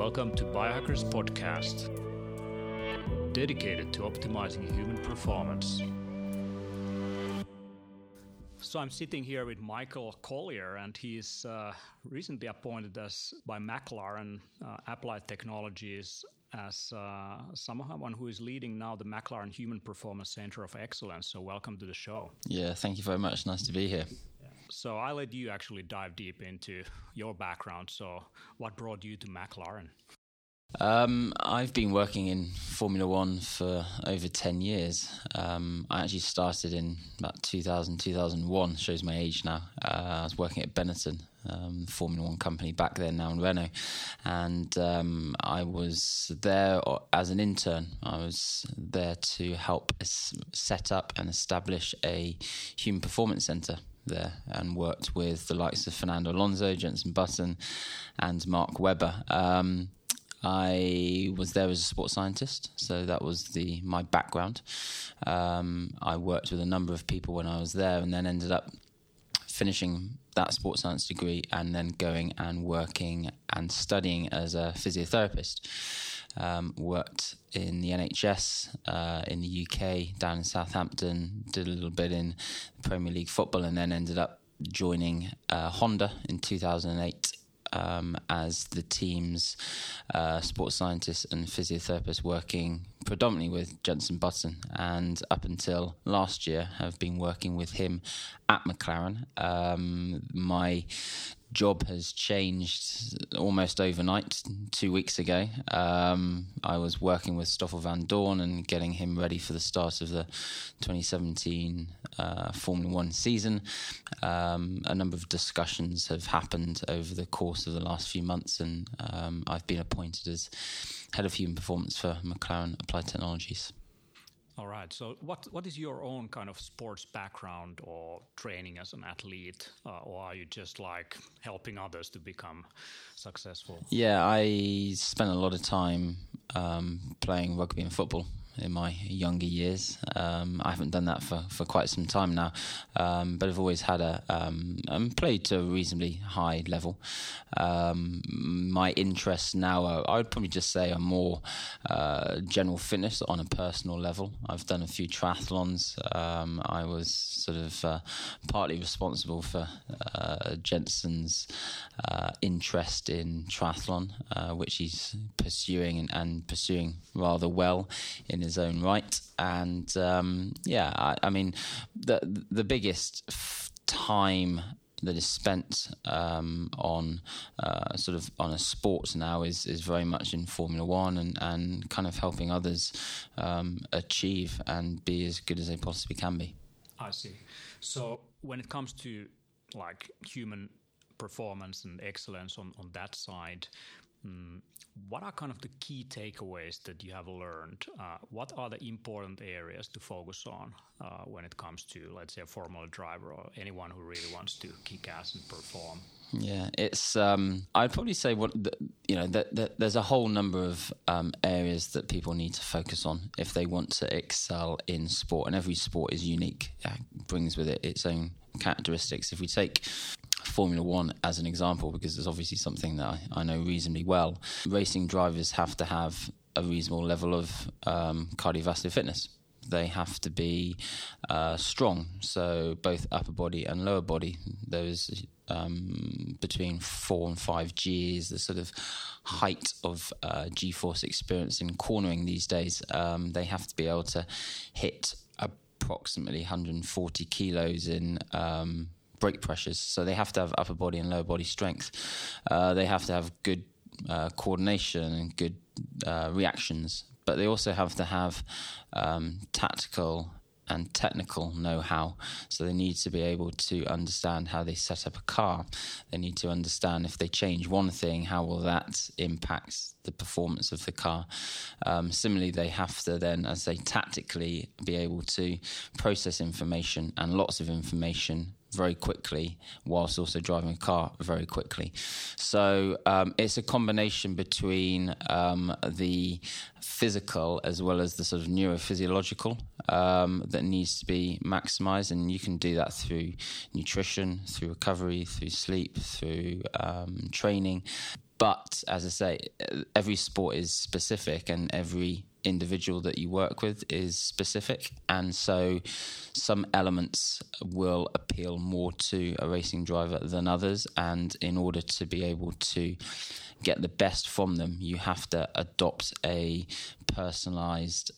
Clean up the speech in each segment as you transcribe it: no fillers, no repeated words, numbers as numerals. Welcome to Biohacker's Podcast, dedicated to optimizing human performance. So I'm sitting here with Michael Collier, and he's recently appointed as by McLaren Applied Technologies as someone who is leading now the McLaren Human Performance Center of Excellence. So welcome to the show. Yeah, thank you very much. Nice to be here. So I'll let you actually dive deep into your background. So what brought you to McLaren? I've been working in Formula 1 for over 10 years. I actually started in about 2000, 2001, shows my age now. I was working at Benetton, Formula 1 company back then, now in Renault. And I was there as an intern. I was there to help set up and establish a human performance centre there, and worked with the likes of Fernando Alonso, Jensen Button and Mark Webber. I was there as a sports scientist, so that was my background. I worked with a number of people when I was there, and then ended up finishing that sports science degree and then going and working and studying as a physiotherapist. Worked in the NHS in the UK, down in Southampton, did a little bit in Premier League football, and then ended up joining Honda in 2008 as the team's sports scientist and physiotherapist, working predominantly with Jensen Button, and up until last year have been working with him at McLaren. My job has changed almost overnight, 2 weeks ago. I was working with Stoffel Vandoorne and getting him ready for the start of the 2017 Formula 1 season. A number of discussions have happened over the course of the last few months, and I've been appointed as Head of Human Performance for McLaren Applied Technologies. All right. So what is your own kind of sports background or training as an athlete? Or are you just like helping others to become successful? Yeah, I spent a lot of time playing rugby and football in my younger years. I haven't done that for quite some time now, but I've always had played to a reasonably high level. My interests now I would probably just say are more general fitness on a personal level. I've done a few triathlons. I was sort of partly responsible for Jensen's interest in triathlon, which he's pursuing and pursuing rather well in his own right. And I mean, the biggest time that is spent on sort of on a sport now is very much in Formula 1 and kind of helping others achieve and be as good as they possibly can be. I see. So when it comes to like human performance and excellence on that side, what are kind of the key takeaways that you have learned? What are the important areas to focus on when it comes to, let's say, a Formula driver or anyone who really wants to kick ass and perform? Yeah, it's. I'd probably say there's a whole number of areas that people need to focus on if they want to excel in sport, and every sport is unique, brings with it its own characteristics. If we take Formula 1 as an example, because it's obviously something that I know reasonably well, racing drivers have to have a reasonable level of cardiovascular fitness. They have to be strong, so both upper body and lower body. Those between 4 and 5 Gs, the sort of height of G-force experience in cornering these days. They have to be able to hit approximately 140 kilos in brake pressures, so they have to have upper body and lower body strength. They have to have good coordination and good reactions, but they also have to have tactical and technical know-how. So they need to be able to understand how they set up a car. They need to understand if they change one thing, how will that impact the performance of the car. Similarly, they have to then, as they tactically, be able to process information and lots of information very quickly, whilst also driving a car very quickly. So it's a combination between the physical as well as the sort of neurophysiological that needs to be maximised, and you can do that through nutrition, through recovery, through sleep, through training. But as I say, every sport is specific and every individual that you work with is specific. And so some elements will appeal more to a racing driver than others. And in order to be able to get the best from them, you have to adopt a personalized,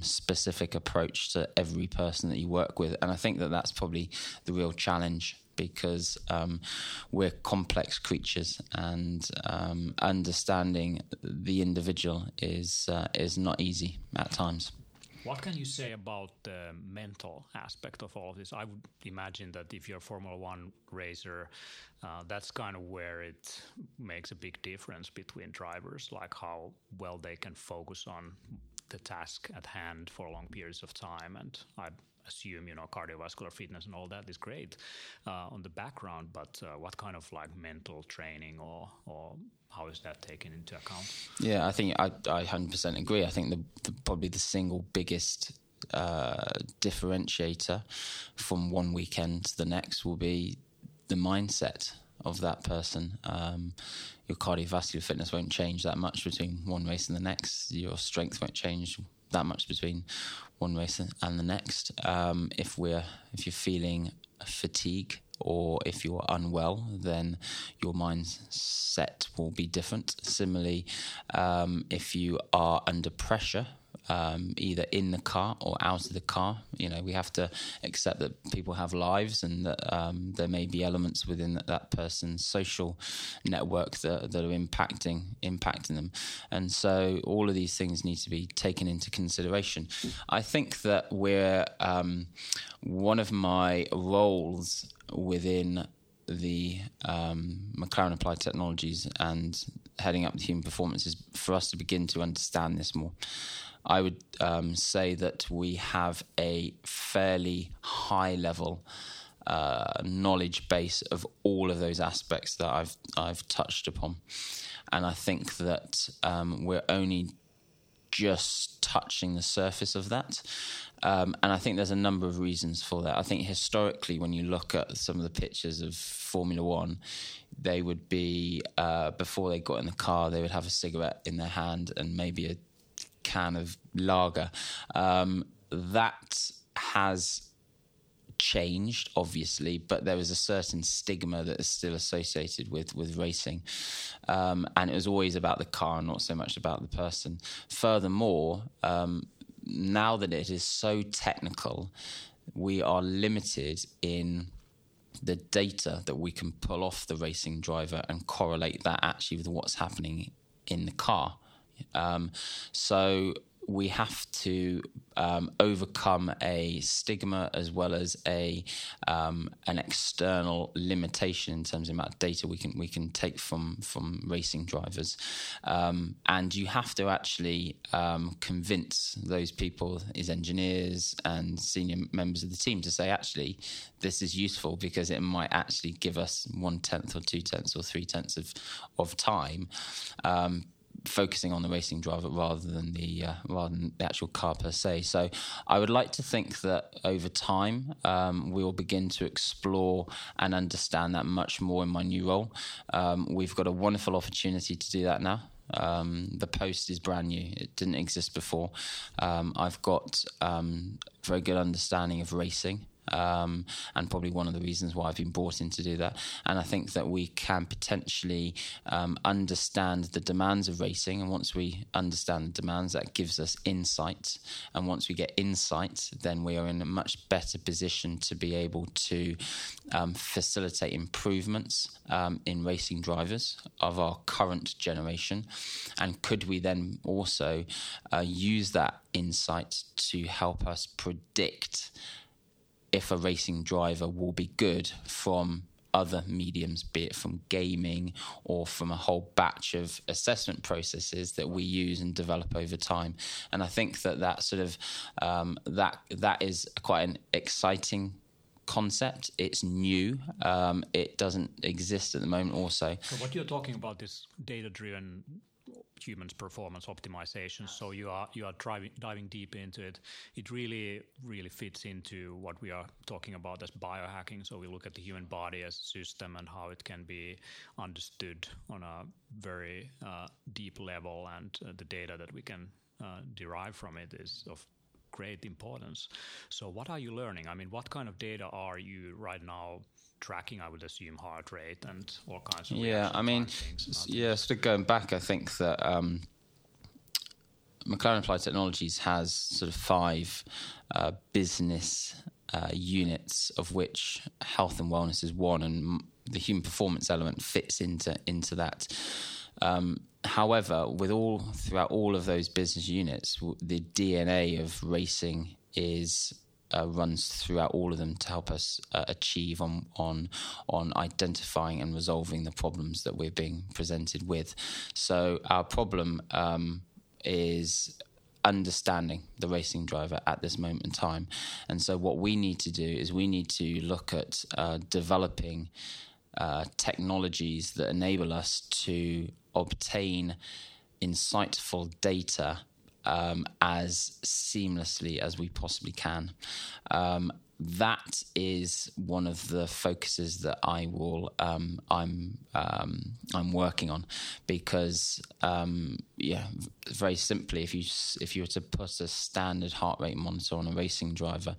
specific approach to every person that you work with. And I think that that's probably the real challenge, because we're complex creatures, and understanding the individual is not easy at times. What can you say about the mental aspect of all of this? I would imagine that if you're a Formula 1 racer, that's kind of where it makes a big difference between drivers, like how well they can focus on the task at hand for long periods of time. And I assume, you know, cardiovascular fitness and all that is great on the background, but what kind of like mental training or how is that taken into account? Yeah, I think I 100% agree. I think the probably the single biggest differentiator from one weekend to the next will be the mindset of that person. Your cardiovascular fitness won't change that much between one race and the next. Your strength won't change that much between one race and the next. If you're feeling fatigue or if you're unwell, then your mindset will be different. Similarly, if you are under pressure, either in the car or out of the car, you know, we have to accept that people have lives and that there may be elements within that person's social network that are impacting them. And so all of these things need to be taken into consideration. I think that we're one of my roles within the McLaren Applied Technologies and heading up the human performance is for us to begin to understand this more. I would say that we have a fairly high level knowledge base of all of those aspects that I've touched upon, and I think that we're only just touching the surface of that. And I think there's a number of reasons for that. I think historically, when you look at some of the pictures of Formula One, they would be, before they got in the car, they would have a cigarette in their hand and maybe a can of lager. That has changed, obviously, but there was a certain stigma that is still associated with racing. And it was always about the car, not so much about the person. Furthermore, now that it is so technical, we are limited in the data that we can pull off the racing driver and correlate that actually with what's happening in the car. So we have to overcome a stigma as well as a an external limitation in terms of amount of data we can take from racing drivers, and you have to actually convince those people, as engineers and senior members of the team, to say actually this is useful because it might actually give us 1/10 or 2/10 or 3/10 of time. Focusing on the racing driver rather than the actual car per se. So I would like to think that over time we will begin to explore and understand that much more in my new role. We've got a wonderful opportunity to do that now. The post is brand new. It didn't exist before. I've got a very good understanding of racing. And probably one of the reasons why I've been brought in to do that. And I think that we can potentially understand the demands of racing. And once we understand the demands, that gives us insight. And once we get insight, then we are in a much better position to be able to facilitate improvements in racing drivers of our current generation. And could we then also use that insight to help us predict if a racing driver will be good from other mediums, be it from gaming or from a whole batch of assessment processes that we use and develop over time. And I think that sort of that is quite an exciting concept. It's new. It doesn't exist at the moment also. So what you're talking about, this data-driven human performance optimization. So you are diving deep into it. It really, really fits into what we are talking about as biohacking. So we look at the human body as a system and how it can be understood on a very deep level. And the data that we can derive from it is of great importance. So what are you learning? I mean, what kind of data are you right now tracking? I would assume heart rate and all kinds of sort of going back, I think that McLaren Applied Technologies has sort of five business units, of which health and wellness is one, and the human performance element fits into that. However, throughout all of those business units, the DNA of racing is runs throughout all of them to help us achieve on identifying and resolving the problems that we're being presented with. So our problem is understanding the racing driver at this moment in time. And so what we need to do is we need to look at developing technologies that enable us to obtain insightful data as seamlessly as we possibly can. That is one of the focuses that I'm working on, because very simply, if you were to put a standard heart rate monitor on a racing driver,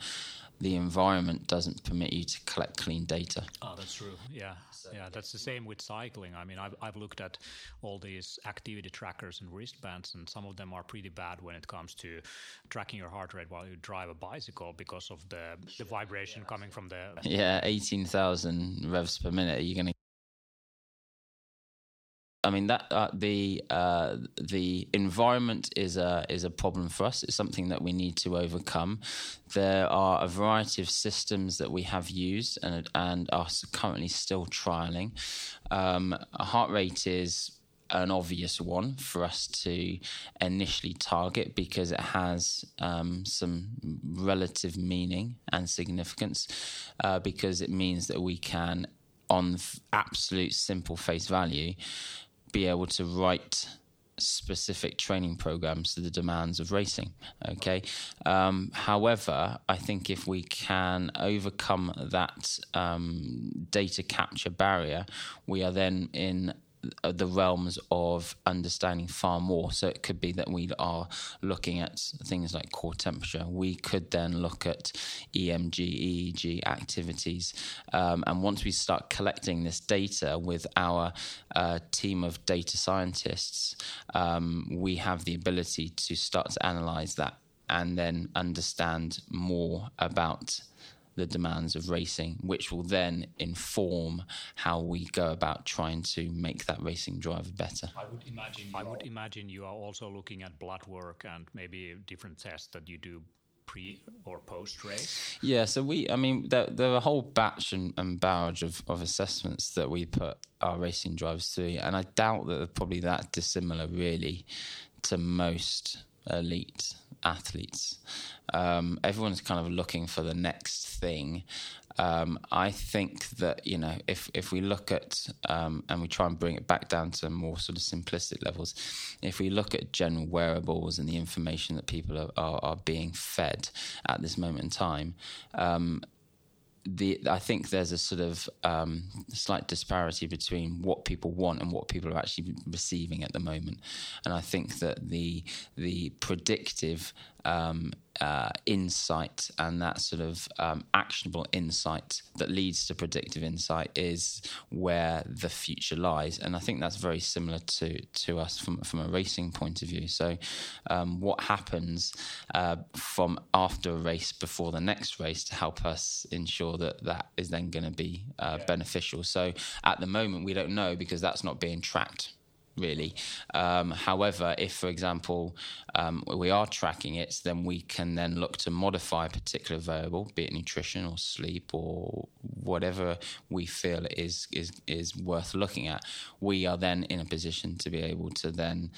the environment doesn't permit you to collect clean data. Oh, that's true. Yeah. Yeah, that's the same with cycling. I mean, I've looked at all these activity trackers and wristbands, and some of them are pretty bad when it comes to tracking your heart rate while you drive a bicycle because of the vibration coming from the... Yeah, 18,000 revs per minute. You're going to... I mean, that the environment is a problem for us. It's something that we need to overcome. There are a variety of systems that we have used and are currently still trialing. Heart rate is an obvious one for us to initially target because it has some relative meaning and significance, because it means that we can, on absolute simple face value, be able to write specific training programs to the demands of racing. Okay. However, I think if we can overcome that data capture barrier, we are then in the realms of understanding far more. So it could be that we are looking at things like core temperature. We could then look at EMG, EEG activities. And once we start collecting this data with our team of data scientists, we have the ability to start to analyze that and then understand more about the demands of racing, which will then inform how we go about trying to make that racing driver better. I would imagine you are also looking at blood work and maybe different tests that you do pre or post race. Yeah, so there are a whole batch and barrage of assessments that we put our racing drivers through, and I doubt that they're probably that dissimilar really to most elite athletes. Everyone's kind of looking for the next thing. I think that, you know, if we look at and we try and bring it back down to more sort of simplistic levels, if we look at general wearables and the information that people are being fed at this moment in time, I think there's a sort of slight disparity between what people want and what people are actually receiving at the moment, and I think that the predictive insight and that sort of actionable insight that leads to predictive insight is where the future lies, and I think that's very similar to us from a racing point of view. So what happens from after a race before the next race to help us ensure that is then going to be beneficial. So at the moment we don't know because that's not being tracked really. However, if, for example, we are tracking it, then we can then look to modify a particular variable, be it nutrition or sleep or whatever we feel is worth looking at. We are then in a position to be able to then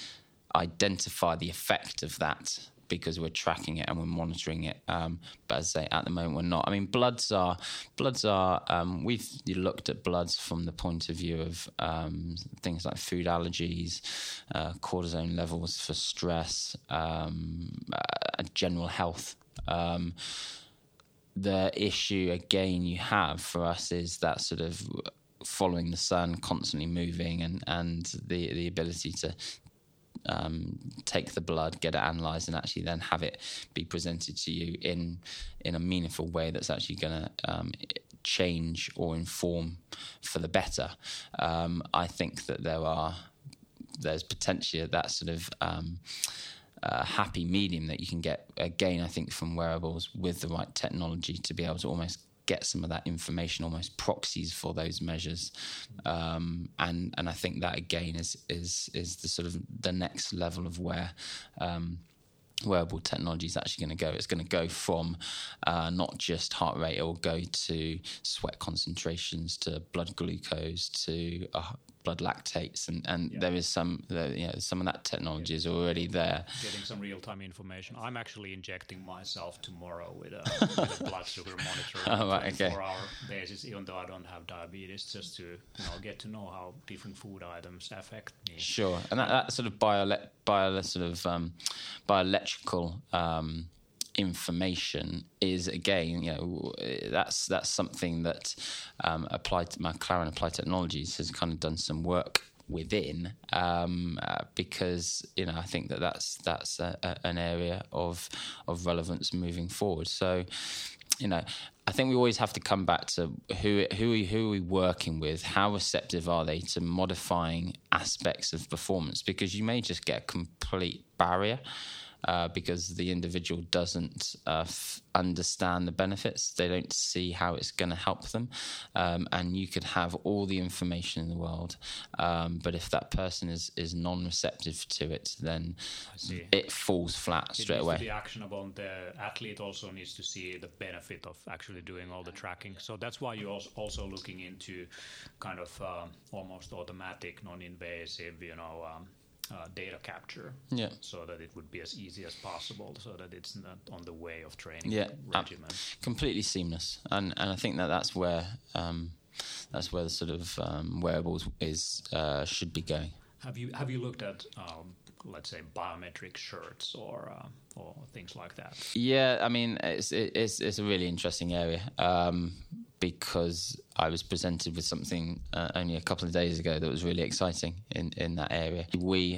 identify the effect of that because we're tracking it and we're monitoring it. But as I say, at the moment, we're not. I mean, bloods are. We've looked at bloods from the point of view of things like food allergies, cortisone levels for stress, general health. The issue, again, you have for us is that sort of following the sun, constantly moving, and the ability to take the blood, get it analysed, and actually then have it be presented to you in a meaningful way that's actually going to change or inform for the better. I think that there's potentially that sort of... happy medium that you can get, again, I think, from wearables with the right technology to be able to almost get some of that information, almost proxies for those measures. And I think that, again, is the sort of the next level of where wearable technology is actually going to go. It's going to go from not just heart rate. It will go to sweat concentrations, to blood glucose, to blood lactates, and yeah. There is some of that technology is already there. Getting some real-time information. I'm actually injecting myself tomorrow with a blood sugar monitor on a 24-hour basis, even though I don't have diabetes, just to get to know how different food items affect me. Sure, and that sort of bioelectrical information is, again, that's something that McLaren Applied Technologies has kind of done some work within, because I think that's an area of relevance moving forward. So I think we always have to come back to who are we working with, how receptive are they to modifying aspects of performance, because you may just get a complete barrier because the individual doesn't understand the benefits. They don't see how it's going to help them. And you could have all the information in the world, but if that person is non-receptive to it, then it falls flat straight away. It needs to be actionable, and the athlete also needs to see the benefit of actually doing all the tracking. So that's why you're also looking into kind of almost automatic, non-invasive, data capture, so that it would be as easy as possible, so that it's not on the way of training regimen. Completely seamless, and I think that's where the sort of wearables is should be going. Have you looked at let's say biometric shirts or things like that? Yeah, I mean it's a really interesting area. Because I was presented with something only a couple of days ago that was really exciting in that area.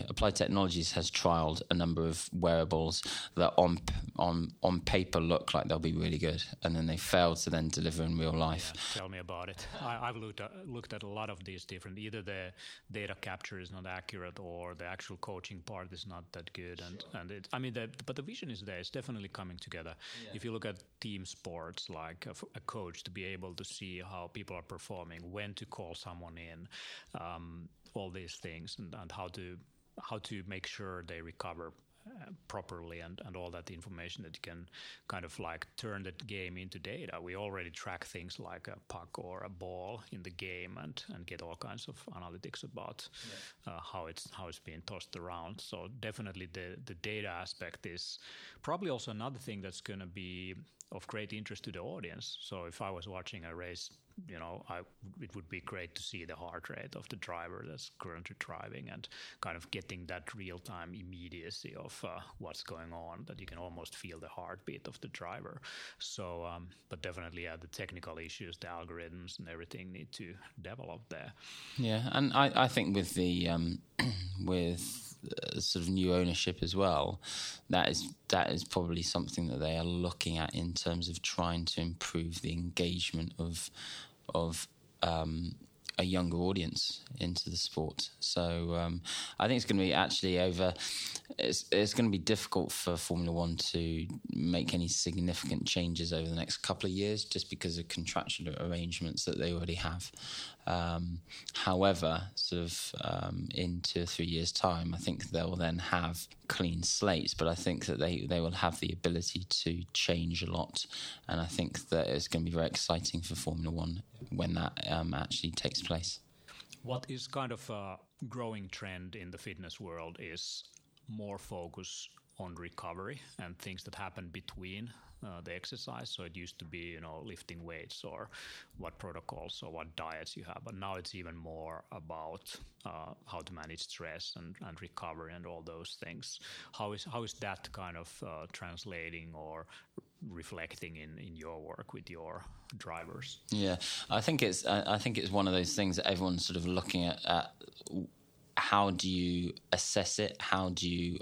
Applied Technologies has trialled a number of wearables that on paper look like they'll be really good, and then they failed to then deliver in real life. Yeah, tell me about it. I've looked at a lot of these different, either the data capture is not accurate or the actual coaching part is not that good. And, sure. And but the vision is there. It's definitely coming together. Yeah. If you look at team sports, like a coach to be able to see how people are performing, when to call someone in, all these things, and how to make sure they recover properly, and all that information that you can kind of like turn that game into data. We already track things like a puck or a ball in the game, and get all kinds of analytics about how it's being tossed around. So definitely the data aspect is probably also another thing that's going to be of great interest to the audience. So if I was watching a race, it would be great to see the heart rate of the driver that's currently driving, and kind of getting that real-time immediacy of what's going on, that you can almost feel the heartbeat of the driver. So, but definitely the technical issues, the algorithms and everything need to develop there. Yeah, and I think with the with sort of new ownership as well, that is probably something that they are looking at in terms of trying to improve the engagement of a younger audience into the sport. So I think it's going to be it's going to be difficult for Formula 1 to make any significant changes over the next couple of years, just because of contractual arrangements that they already have. However, sort of in 2 or 3 years' time, I think they'll then have clean slates, but I think that they will have the ability to change a lot, and I think that it's going to be very exciting for Formula 1 when that actually takes place. What is kind of a growing trend in the fitness world is more focus on recovery and things that happen between the exercise. So it used to be, lifting weights or what protocols or what diets you have. But now it's even more about how to manage stress and recovery and all those things. How is that kind of translating or reflecting in your work with your drivers? Yeah, I think it's one of those things that everyone's sort of looking at how do you assess it, how do you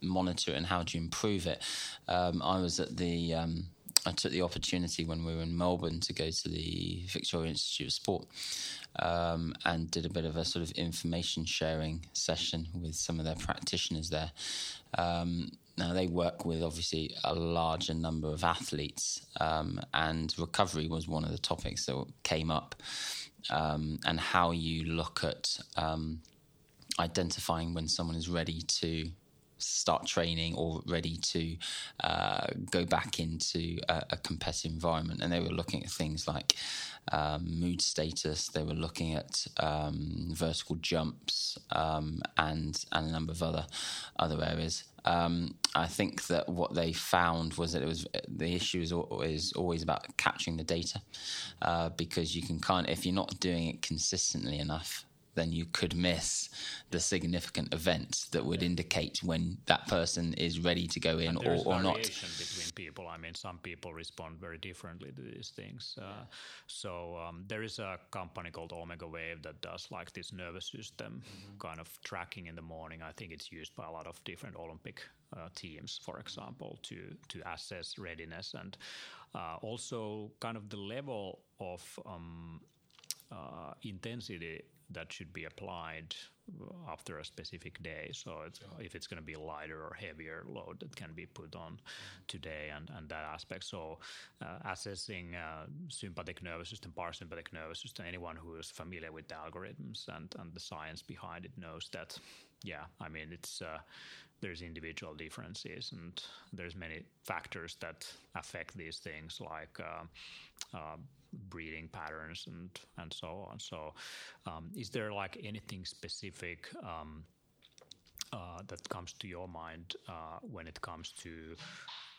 monitor it, and how do you improve it. I took the opportunity when we were in Melbourne to go to the Victoria Institute of Sport and did a bit of a sort of information sharing session with some of their practitioners there. Now, they work with, obviously, a larger number of athletes, and recovery was one of the topics that came up, and how you look at identifying when someone is ready to start training or ready to go back into a competitive environment. And they were looking at things like mood status. They were looking at vertical jumps and a number of other areas. I think that what they found was that the issue is always about capturing the data, because you can if you're not doing it consistently enough, then you could miss the significant events that would indicate when that person is ready to go in or not. Variation between people. I mean, some people respond very differently to these things. So there is a company called Omega Wave that does like this nervous system kind of tracking in the morning. I think it's used by a lot of different Olympic teams, for example, to assess readiness and also kind of the level of intensity that should be applied after a specific day. So if it's going to be lighter or heavier load that can be put on today and that aspect. So assessing sympathetic nervous system, parasympathetic nervous system, anyone who is familiar with the algorithms and the science behind it knows that, it's there's individual differences and there's many factors that affect these things like breathing patterns and so on. So is there like anything specific that comes to your mind when it comes to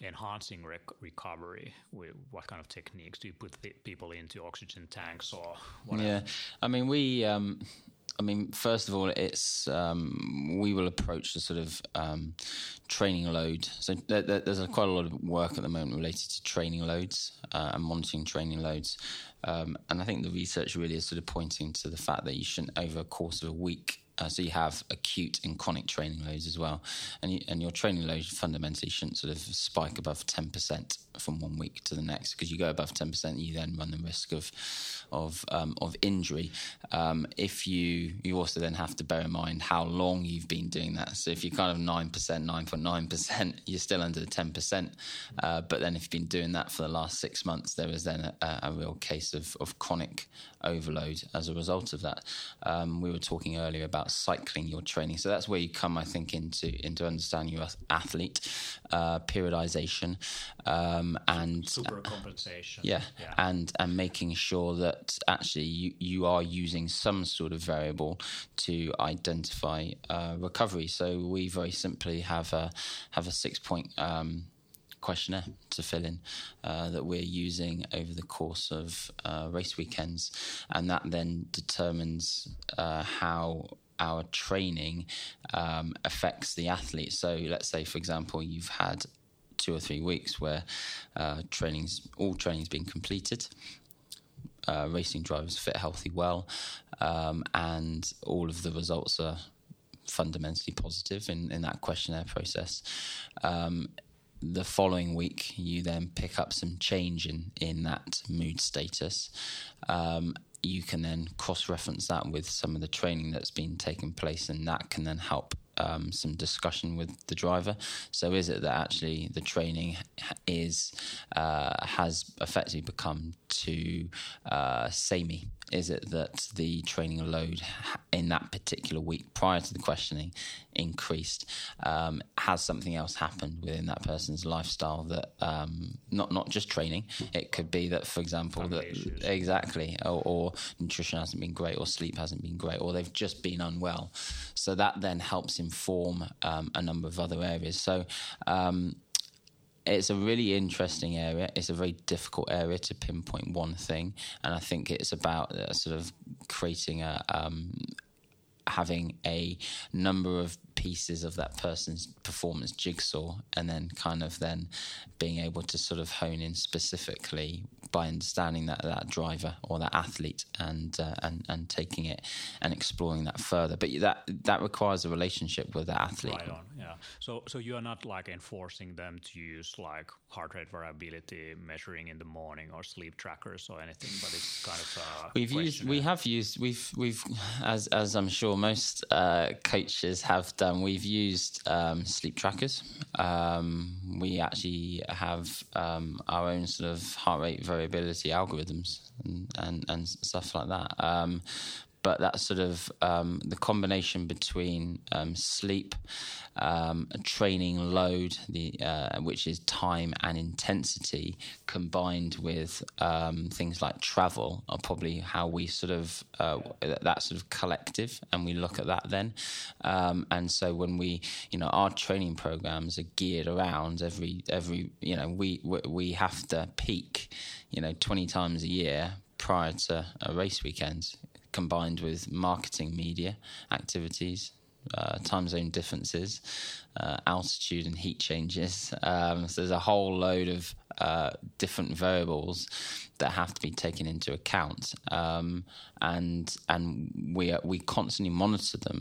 enhancing recovery? What kind of techniques do you put people into, oxygen tanks or whatever? Yeah, first of all, it's we will approach the sort of training load. So there's quite a lot of work at the moment related to training loads and monitoring training loads. And I think the research really is sort of pointing to the fact that you shouldn't, over a course of a week, so you have acute and chronic training loads as well. And your training load fundamentally shouldn't sort of spike above 10% from one week to the next, because you go above 10%, you then run the risk of injury. If you also then have to bear in mind how long you've been doing that. So if you're kind of 9%, 9.9%, you're still under the 10%. But then if you've been doing that for the last 6 months, there is then a real case of chronic overload as a result of that. We were talking earlier about cycling your training, so that's where you come, I think, into understanding your athlete, periodization, and super compensation, and making sure that actually you are using some sort of variable to identify recovery. So we very simply have a 6-point questionnaire to fill in that we're using over the course of race weekends, and that then determines how our training affects the athlete. So let's say, for example, you've had 2 or 3 weeks where all training's been completed, racing drivers fit, healthy, well, and all of the results are fundamentally positive in that questionnaire process. The following week, you then pick up some change in that mood status. You can then cross-reference that with some of the training that's been taking place, and that can then help some discussion with the driver. So is it that actually the training has effectively become too samey? Is it that the training load in that particular week prior to the questioning increased? Has something else happened within that person's lifestyle that not just training? It could be that, for example, or nutrition hasn't been great, or sleep hasn't been great, or they've just been unwell. So that then helps inform a number of other areas. So it's a really interesting area. It's a very difficult area to pinpoint one thing. And I think it's about sort of creating a... having a number of pieces of that person's performance jigsaw, and then kind of then being able to sort of hone in specifically by understanding that driver or that athlete, and taking it and exploring that further. But that requires a relationship with that athlete. Right on, yeah. So you are not like enforcing them to use like heart rate variability measuring in the morning or sleep trackers or anything, but it's kind of we've as I'm sure most coaches have done, we've used sleep trackers. We actually have our own sort of heart rate variability algorithms and stuff like that. But that sort of the combination between sleep, training load, which is time and intensity, combined with things like travel, are probably how we sort of that sort of collective, and we look at that then. And so when we, our training programs are geared around every we have to peak, 20 times a year prior to a race weekend, combined with marketing, media, activities, time zone differences, altitude and heat changes. So there's a whole load of different variables that have to be taken into account. And we constantly monitor them.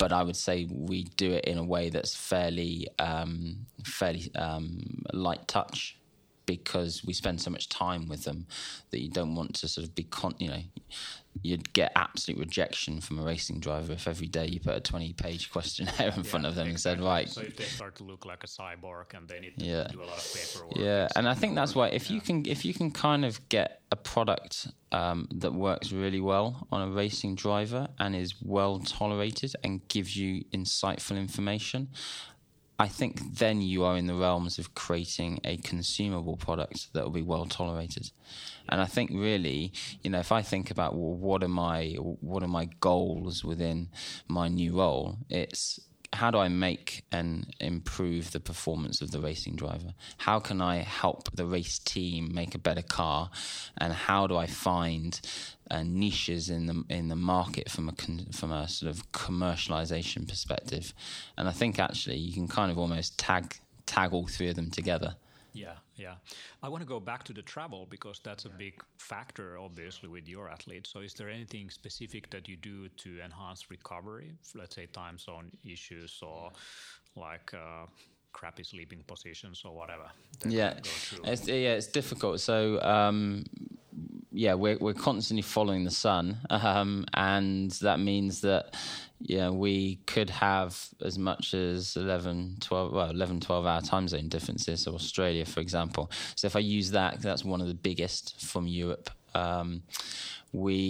But I would say we do it in a way that's fairly light touch, because we spend so much time with them that you don't want to sort of be, you'd get absolute rejection from a racing driver if every day you put a 20-page questionnaire in front of them and said, right. So if they start to look like a cyborg and they need to do a lot of paperwork. Yeah, and I think that's why if you can kind of get a product that works really well on a racing driver and is well tolerated and gives you insightful information, I think then you are in the realms of creating a consumable product that will be well tolerated. And I think really, if I think about what are my goals within my new role, it's how do I make and improve the performance of the racing driver? How can I help the race team make a better car? And how do I find niches in the market from a sort of commercialization perspective? And I think actually you can kind of almost tag all three of them together. Yeah. I want to go back to the travel, because that's a big factor, obviously, with your athletes. So is there anything specific that you do to enhance recovery, let's say time zone issues or like crappy sleeping positions or whatever? It's difficult. So, we're constantly following the sun, and that means that we could have as much as 11-12 hour time zone differences. So Australia, for example. So if I use that's one of the biggest from Europe. We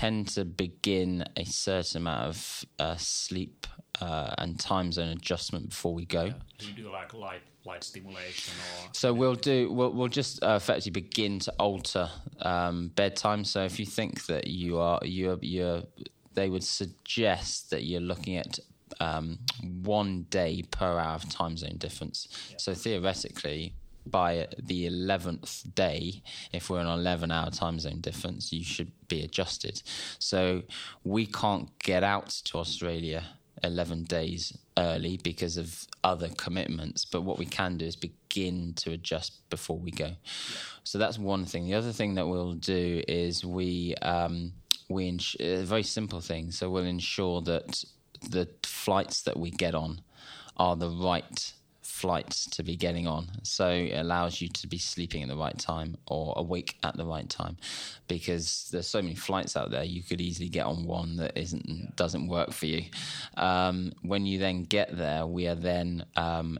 tend to begin a certain amount of sleep and time zone adjustment before we go. Yeah. Do you do like light stimulation or? So anything? We'll just effectively begin to alter bedtime. So if you think that they would suggest that you're looking at 1 day per hour of time zone difference. Yeah. So theoretically, by the 11th day, if we're in an 11-hour time zone difference, you should be adjusted. So we can't get out to Australia 11 days early because of other commitments, but what we can do is begin to adjust before we go. Yeah. So that's one thing. The other thing that we'll do is a very simple thing. So we'll ensure that the flights that we get on are the right flights to be getting on, so it allows you to be sleeping at the right time or awake at the right time, because there's so many flights out there you could easily get on one that doesn't work for you. When you then get there, we are then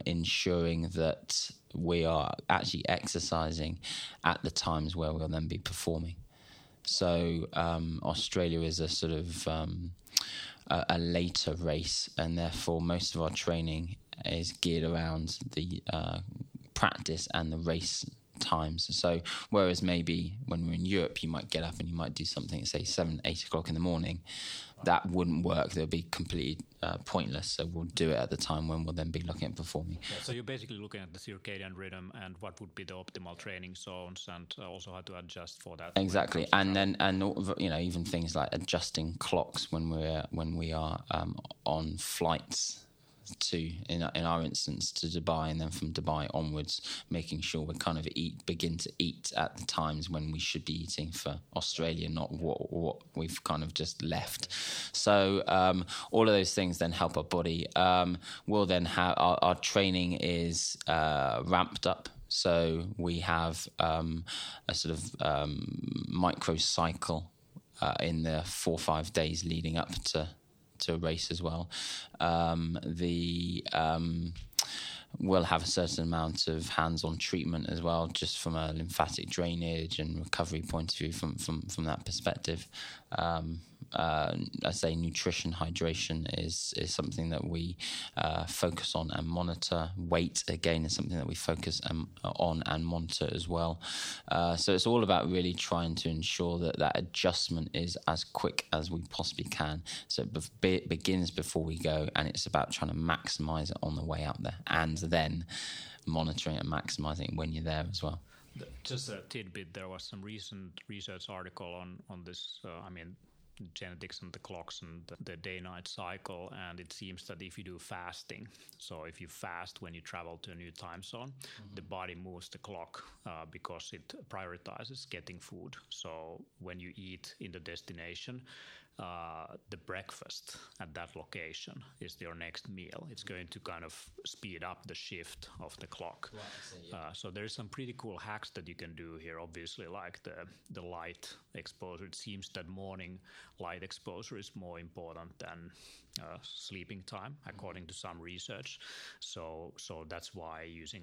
ensuring that we are actually exercising at the times where we'll then be performing. So Australia is a sort of a later race, and therefore most of our training is geared around the practice and the race times. So whereas maybe when we're in Europe, you might get up and you might do something at, say, 7, 8 o'clock in the morning. That wouldn't work. That would be completely pointless. So we'll do it at the time when we'll then be looking at performing. Yeah, so you're basically looking at the circadian rhythm and what would be the optimal training zones, and also how to adjust for that. Exactly. And then, and you know, even things like adjusting clocks when we are on flights to, in our instance, to Dubai, and then from Dubai onwards, making sure we kind of begin to eat at the times when we should be eating for Australia, not what we've kind of just left. So all of those things then help our body. We'll then have our training is ramped up. So we have a sort of microcycle in the 4 or 5 days leading up to a race as well. We'll have a certain amount of hands-on treatment as well, just from a lymphatic drainage and recovery point of view from that perspective. I say nutrition, hydration is something that we focus on and monitor. Weight, again, is something that we focus on and monitor as well. So it's all about really trying to ensure that adjustment is as quick as we possibly can. So it begins before we go, and it's about trying to maximize it on the way out there, and then monitoring and maximizing it when you're there as well. Just a tidbit, there was some recent research article on this, genetics and the clocks and the day-night cycle, and it seems that if you do fasting, so if you fast when you travel to a new time zone, mm-hmm. the body moves the clock because it prioritizes getting food. So when you eat in the destination, the breakfast at that location is your next meal. It's going to kind of speed up the shift of the clock. Right, so there's some pretty cool hacks that you can do here, obviously, like the light exposure. It seems that morning light exposure is more important than sleeping time, according to some research. So that's why using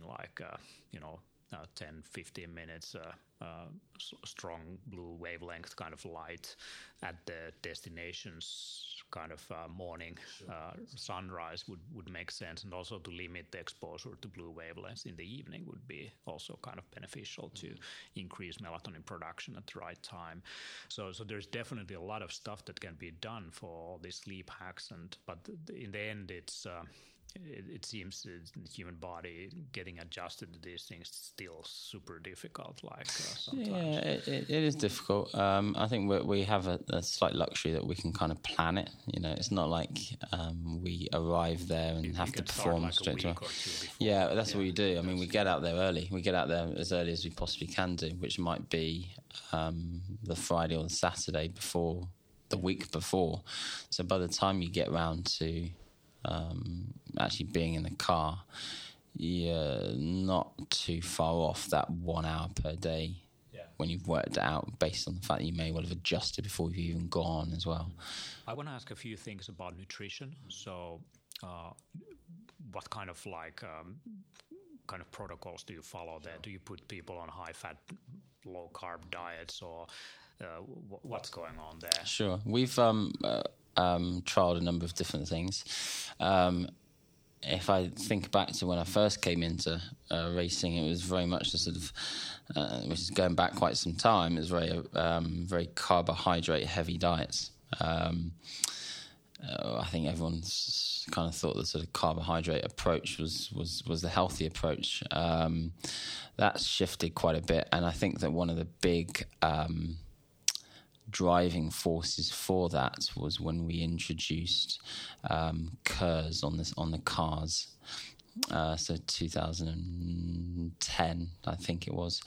10-15 minutes strong blue wavelength kind of light at the destination's kind of morning sunrise would make sense, and also to limit the exposure to blue wavelengths in the evening would be also kind of beneficial to increase melatonin production at the right time. So there's definitely a lot of stuff that can be done for all these sleep hacks, but in the end it's it seems the human body getting adjusted to these things is still super difficult. Sometimes, yeah, it is difficult. I think we have a slight luxury that we can kind of plan it. You know, it's not like we arrive there and have to perform straight away. Yeah, that's what we do. I mean, we get out there early. We get out there as early as we possibly can do, which might be the Friday or the Saturday before the week before. So by the time you get round to actually being in the car, you're not too far off that 1 hour per day when you've worked it out, based on the fact that you may well have adjusted before you've even gone as well. I want to ask a few things about nutrition. So what kind of protocols do you follow there? Do you put people on high-fat, low-carb diets, or what's going on there? Sure. We've trialed a number of different things. If I think back to when I first came into racing, it was very much the sort of, which is going back quite some time, it was very very carbohydrate heavy diets. I think everyone's kind of thought the sort of carbohydrate approach was the healthy approach. That's shifted quite a bit, and I think that one of the big driving forces for that was when we introduced KERS on the cars. So 2010, I think it was,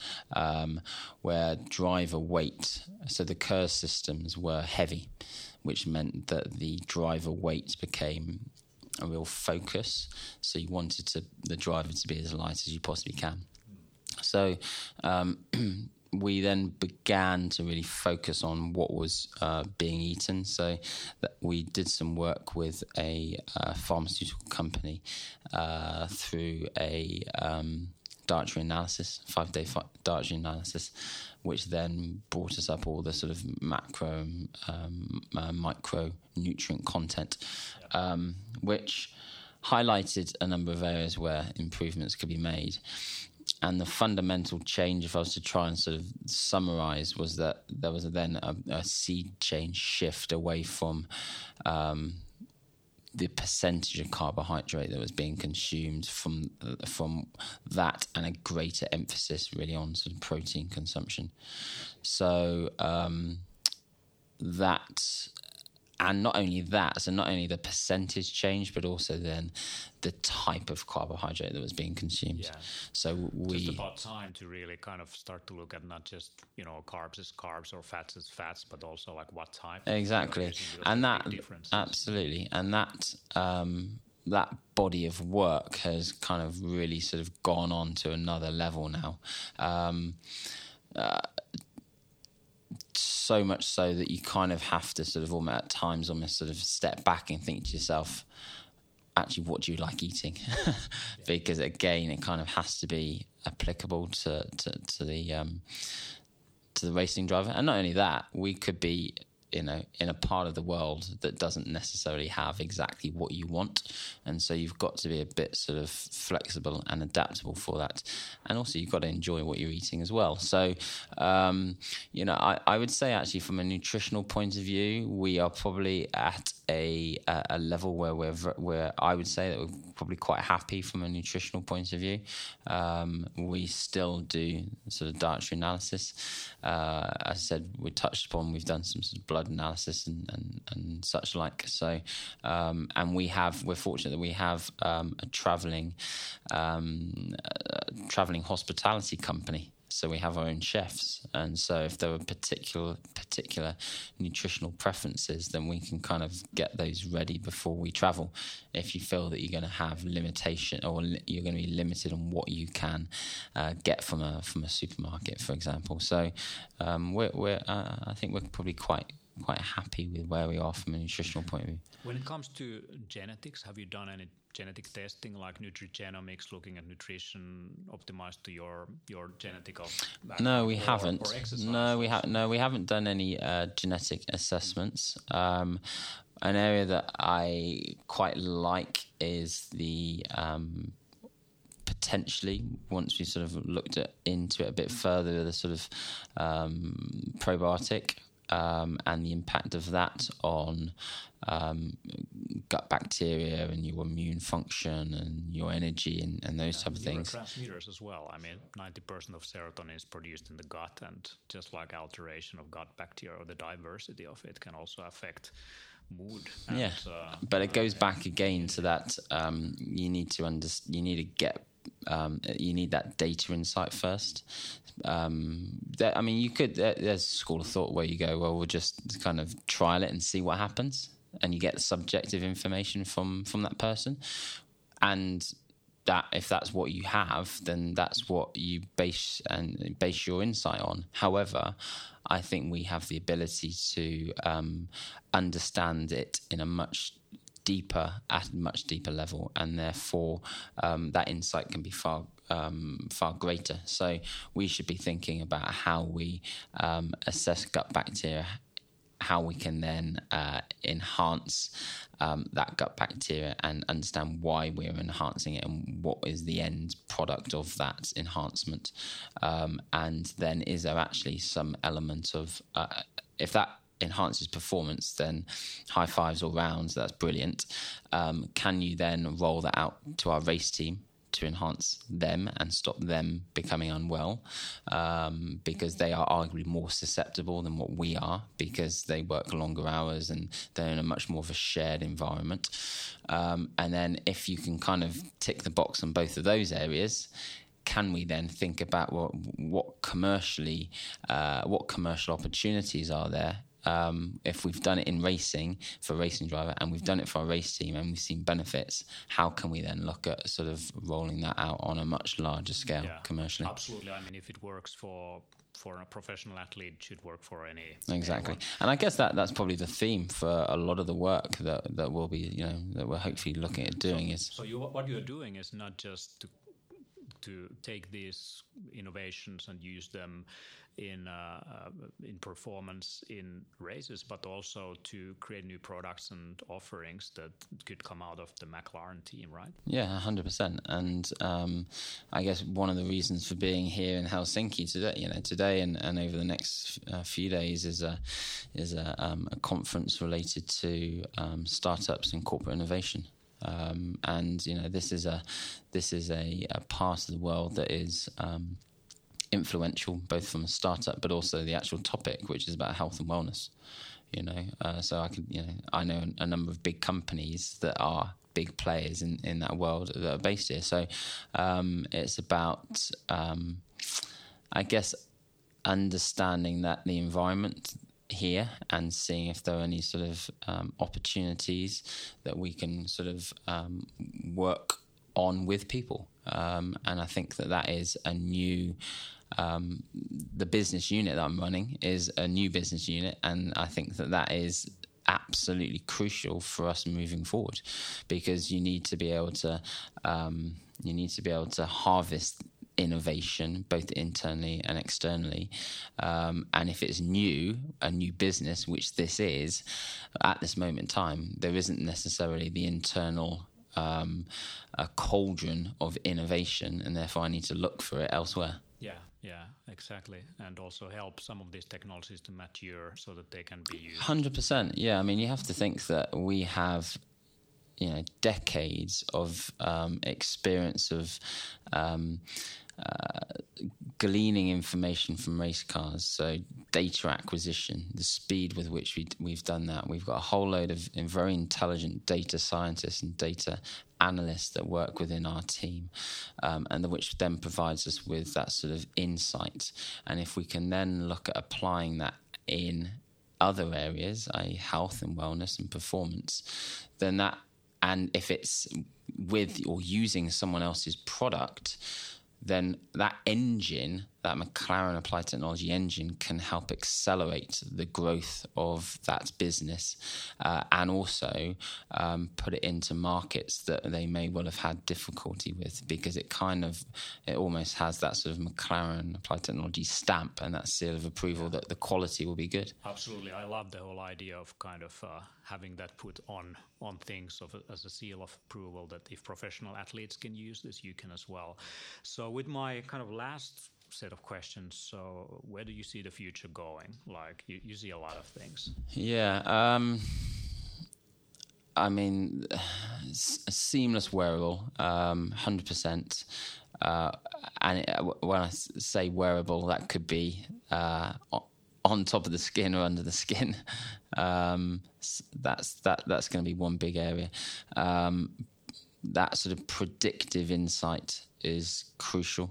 where driver weight. So the KERS systems were heavy, which meant that the driver weight became a real focus. So you wanted the driver to be as light as you possibly can. So we then began to really focus on what was being eaten. So we did some work with a pharmaceutical company through a dietary analysis, 5-day dietary analysis, which then brought us up all the sort of macro micronutrient content, which highlighted a number of areas where improvements could be made. And the fundamental change, if I was to try and sort of summarize, was that there was then a seed change shift away from the percentage of carbohydrate that was being consumed from that, and a greater emphasis really on sort of protein consumption. So that... And not only that, so not only the percentage change, but also then the type of carbohydrate that was being consumed. Yeah. So we... Just about time to really kind of start to look at not just, you know, carbs as carbs or fats as fats, but also like what type. Exactly. And that, absolutely. And that, that body of work has kind of really sort of gone on to another level now. So much so that you kind of have to sort of almost at times almost sort of step back and think to yourself, actually, what do you like eating? Because again, it kind of has to be applicable to the racing driver. And not only that, we could be, you know, in a part of the world that doesn't necessarily have exactly what you want. And so you've got to be a bit sort of flexible and adaptable for that. And also you've got to enjoy what you're eating as well. So, you know, I would say actually from a nutritional point of view, we are probably at a level where I would say that we're probably quite happy from a nutritional point of view. We still do sort of dietary analysis. As I said, we touched upon, we've done some sort of blood analysis and such like. So, and we're fortunate that we have a traveling hospitality company. So we have our own chefs, and so if there are particular nutritional preferences, then we can kind of get those ready before we travel. If you feel that you're going to have limitation, or you're going to be limited on what you can get from a supermarket, for example. So we're I think we're probably quite happy with where we are from a nutritional point of view. When it comes to genetics, have you done any genetic testing, like nutrigenomics, looking at nutrition optimized to your genetic background? No, we haven't. We haven't done any genetic assessments. An area that I quite like is the potentially, once we sort of looked into it a bit further, the sort of probiotic. And the impact of that on gut bacteria and your immune function and your energy and those type of things. Neurotransmitters as well. I mean, 90% of serotonin is produced in the gut, and just like alteration of gut bacteria or the diversity of it can also affect mood. And, yeah, but it goes back again to that. You need that data insight first. There's a school of thought where you go, well, we'll just kind of trial it and see what happens, and you get subjective information from that person, and that if that's what you have, then that's what you base your insight on. However, I think we have the ability to understand it in a much deeper level, and therefore that insight can be far greater. So we should be thinking about how we assess gut bacteria, how we can then enhance that gut bacteria and understand why we're enhancing it and what is the end product of that enhancement. And then is there actually some element of, if that enhances performance, then high fives all rounds, that's brilliant. Can you then roll that out to our race team to enhance them and stop them becoming unwell, because they are arguably more susceptible than what we are, because they work longer hours and they're in a much more of a shared environment. And then if you can kind of tick the box on both of those areas, can we then think about what commercial opportunities are there? If we've done it in racing for a racing driver and we've done it for our race team and we've seen benefits, how can we then look at sort of rolling that out on a much larger scale commercially? Absolutely. I mean, if it works for a professional athlete, it should work for any. Exactly. Anyone. And I guess that's probably the theme for a lot of the work that we'll be, you know, that we're hopefully looking at doing. So what you're doing is not just to to take these innovations and use them in performance in races, but also to create new products and offerings that could come out of the McLaren team, right? Yeah, 100%. And I guess one of the reasons for being here in Helsinki today and over the next few days is a conference related to startups and corporate innovation. And this is a part of the world that is influential, both from a startup, but also the actual topic, which is about health and wellness. So I know a number of big companies that are big players in that world that are based here. So it's about, I guess, understanding that the environment here and seeing if there are any sort of opportunities that we can sort of work on with people. And I think that is a new... the business unit that I'm running is a new business unit, and I think that is absolutely crucial for us moving forward, because you need to be able to harvest innovation both internally and externally, and if it's a new business, which this is at this moment in time, there isn't necessarily the internal a cauldron of innovation, and therefore I need to look for it elsewhere. Yeah, exactly. And also help some of these technologies to mature so that they can be used. 100%. Yeah, I mean, you have to think that we have, decades of experience of gleaning information from race cars, so data acquisition, the speed with which we've done that. We've got a whole load of very intelligent data scientists and data analysts that work within our team, and which then provides us with that sort of insight. And if we can then look at applying that in other areas, i.e. health and wellness and performance, then that, and if it's with or using someone else's product, then that engine, that McLaren Applied Technology engine, can help accelerate the growth of that business, and also put it into markets that they may well have had difficulty with, because it almost has that sort of McLaren Applied Technology stamp and that seal of approval that the quality will be good. Absolutely. I love the whole idea of kind of having that put on things as a seal of approval, that if professional athletes can use this, you can as well. So with my kind of last set of questions, so where do you see the future going? Like, you see a lot of things. Yeah, I mean, a seamless wearable, 100%. And when I say wearable, that could be on top of the skin or under the skin. That's going to be one big area. That sort of predictive insight is crucial,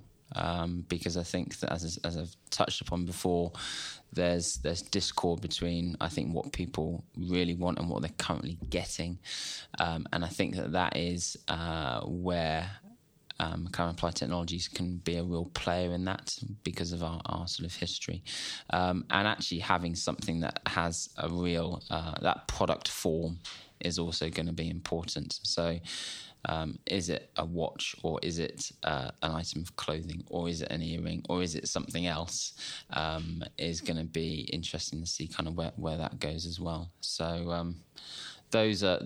because I think that, as I've touched upon before, there's discord between, I think, what people really want and what they're currently getting, and I think that is where McLaren Applied Technologies can be a real player in that, because of our sort of history, and actually having something that has a real that product form is also going to be important. So is it a watch, or is it an item of clothing, or is it an earring, or is it something else, is going to be interesting to see kind of where that goes as well. So those are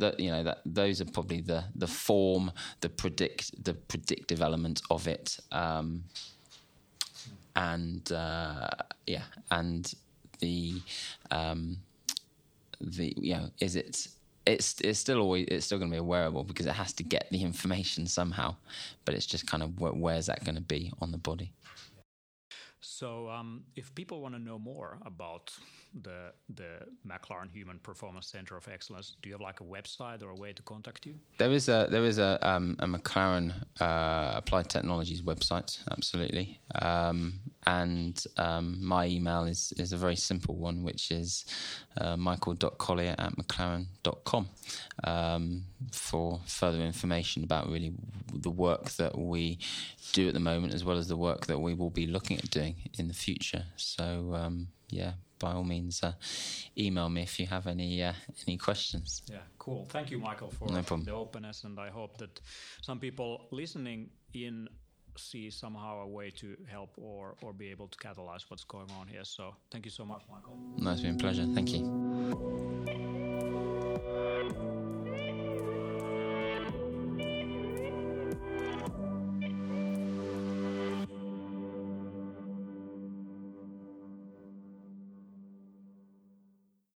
probably the form, the predictive element of it, and the is it. It's still going to be a wearable, because it has to get the information somehow, but it's just kind of where's that going to be on the body. So if people want to know more about the McLaren Human Performance Center of Excellence, do you have like a website or a way to contact you? There is a McLaren Applied Technologies website, absolutely, and my email is a very simple one, which is michael.collier@mclaren.com, for further information about really the work that we do at the moment, as well as the work that we will be looking at doing in the future. So by all means, email me if you have any questions. Yeah, cool. Thank you, Michael, for the openness, and I hope that some people listening in see somehow a way to help or be able to catalyze what's going on here. So thank you so much, Michael. No, it's been a pleasure. Thank you.